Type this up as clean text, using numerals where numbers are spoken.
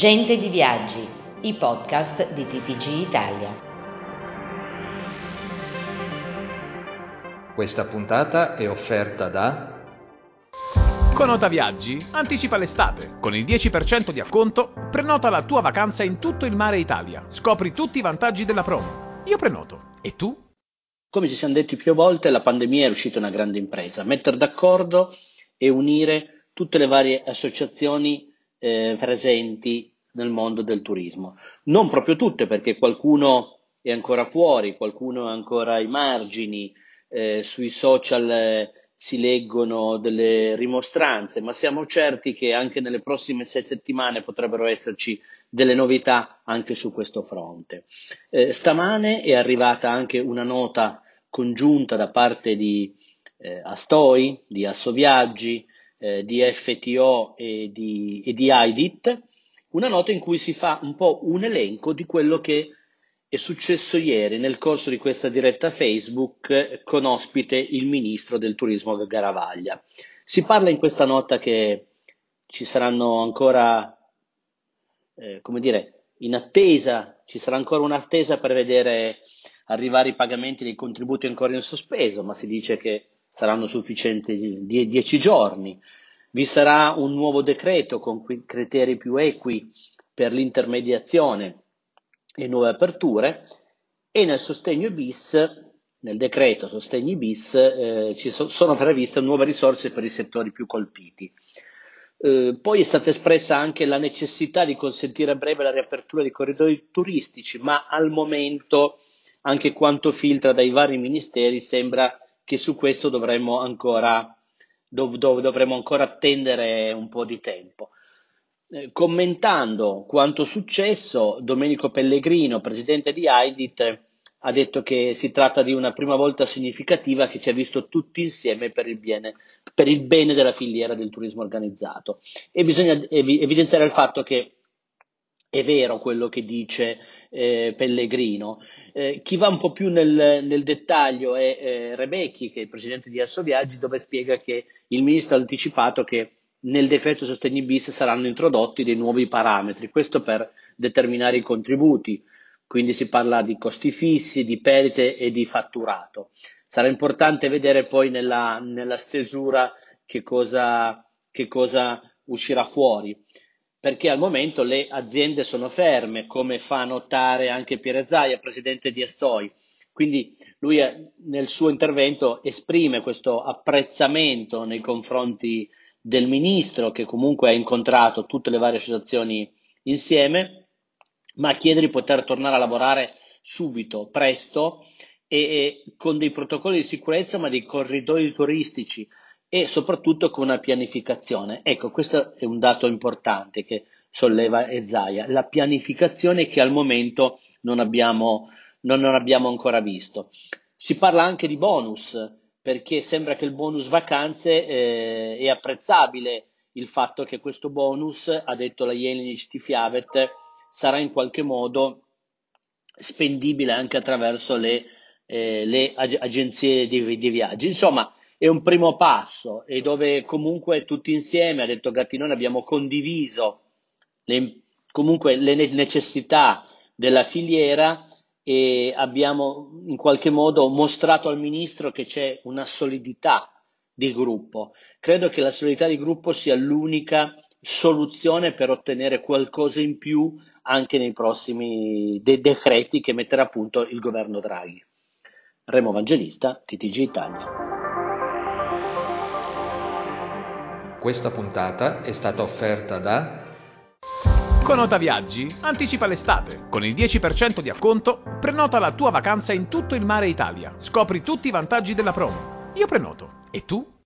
Gente di Viaggi, i podcast di TTG Italia. Questa puntata è offerta da Conota Viaggi anticipa l'estate. Con il 10% di acconto prenota la tua vacanza in tutto il mare Italia. Scopri tutti i vantaggi della promo. Io prenoto. E tu? Come ci siamo detti più volte, la pandemia è riuscita una grande impresa. Mettere d'accordo e unire tutte le varie associazioni presenti nel mondo del turismo, non proprio tutte, perché qualcuno è ancora fuori, qualcuno è ancora ai margini, sui social si leggono delle rimostranze, ma siamo certi che anche nelle prossime 6 settimane potrebbero esserci delle novità anche su questo fronte. Stamane è arrivata anche una nota congiunta da parte di Astoi, di Assoviaggi, di FTO e di Aidit, una nota in cui si fa un po' un elenco di quello che è successo ieri nel corso di questa diretta Facebook con ospite il ministro del turismo Garavaglia. Si parla in questa nota che ci saranno ancora, in attesa, ci sarà ancora un'attesa per vedere arrivare i pagamenti dei contributi ancora in sospeso, ma si dice che saranno sufficienti 10 giorni, vi sarà un nuovo decreto con criteri più equi per l'intermediazione e nuove aperture, e nel sostegno bis, nel decreto sostegni bis, sono previste nuove risorse per i settori più colpiti. Poi è stata espressa anche la necessità di consentire a breve la riapertura di corridoi turistici, ma al momento anche quanto filtra dai vari ministeri sembra che su questo dovremo ancora attendere un po' di tempo. Commentando quanto successo, Domenico Pellegrino, presidente di Aidit, ha detto che si tratta di una prima volta significativa che ci ha visto tutti insieme per il bene della filiera del turismo organizzato. E bisogna evidenziare il fatto che è vero quello che dice Pellegrino. Chi va un po' più nel dettaglio è Rebecchi, che è il presidente di Assoviaggi, dove spiega che il ministro ha anticipato che nel decreto sostegni bis saranno introdotti dei nuovi parametri, questo per determinare i contributi, quindi si parla di costi fissi, di perite e di fatturato. Sarà importante vedere poi nella stesura che cosa uscirà fuori, perché al momento le aziende sono ferme, come fa notare anche Piero Zaia, presidente di Astoi. Quindi lui nel suo intervento esprime questo apprezzamento nei confronti del ministro, che comunque ha incontrato tutte le varie associazioni insieme, ma chiede di poter tornare a lavorare subito, presto, e con dei protocolli di sicurezza, ma dei corridoi turistici, e soprattutto con una pianificazione. Ecco, questo è un dato importante che solleva Zaia, la pianificazione che al momento non abbiamo ancora visto. Si parla anche di bonus, perché sembra che il bonus vacanze è apprezzabile, il fatto che questo bonus, ha detto la Jelenic di Fiavet, sarà in qualche modo spendibile anche attraverso le agenzie di viaggi. Insomma, è un primo passo, e dove comunque tutti insieme, ha detto Gattinone, abbiamo condiviso le necessità della filiera, e abbiamo in qualche modo mostrato al ministro che c'è una solidità di gruppo. Credo che la solidità di gruppo sia l'unica soluzione per ottenere qualcosa in più anche nei prossimi decreti che metterà a punto il governo Draghi. Remo Vangelista, TTG Italia. Questa puntata è stata offerta da Conota Viaggi anticipa l'estate. Con il 10% di acconto prenota la tua vacanza in tutto il mare Italia. Scopri tutti i vantaggi della promo. Io prenoto. E tu?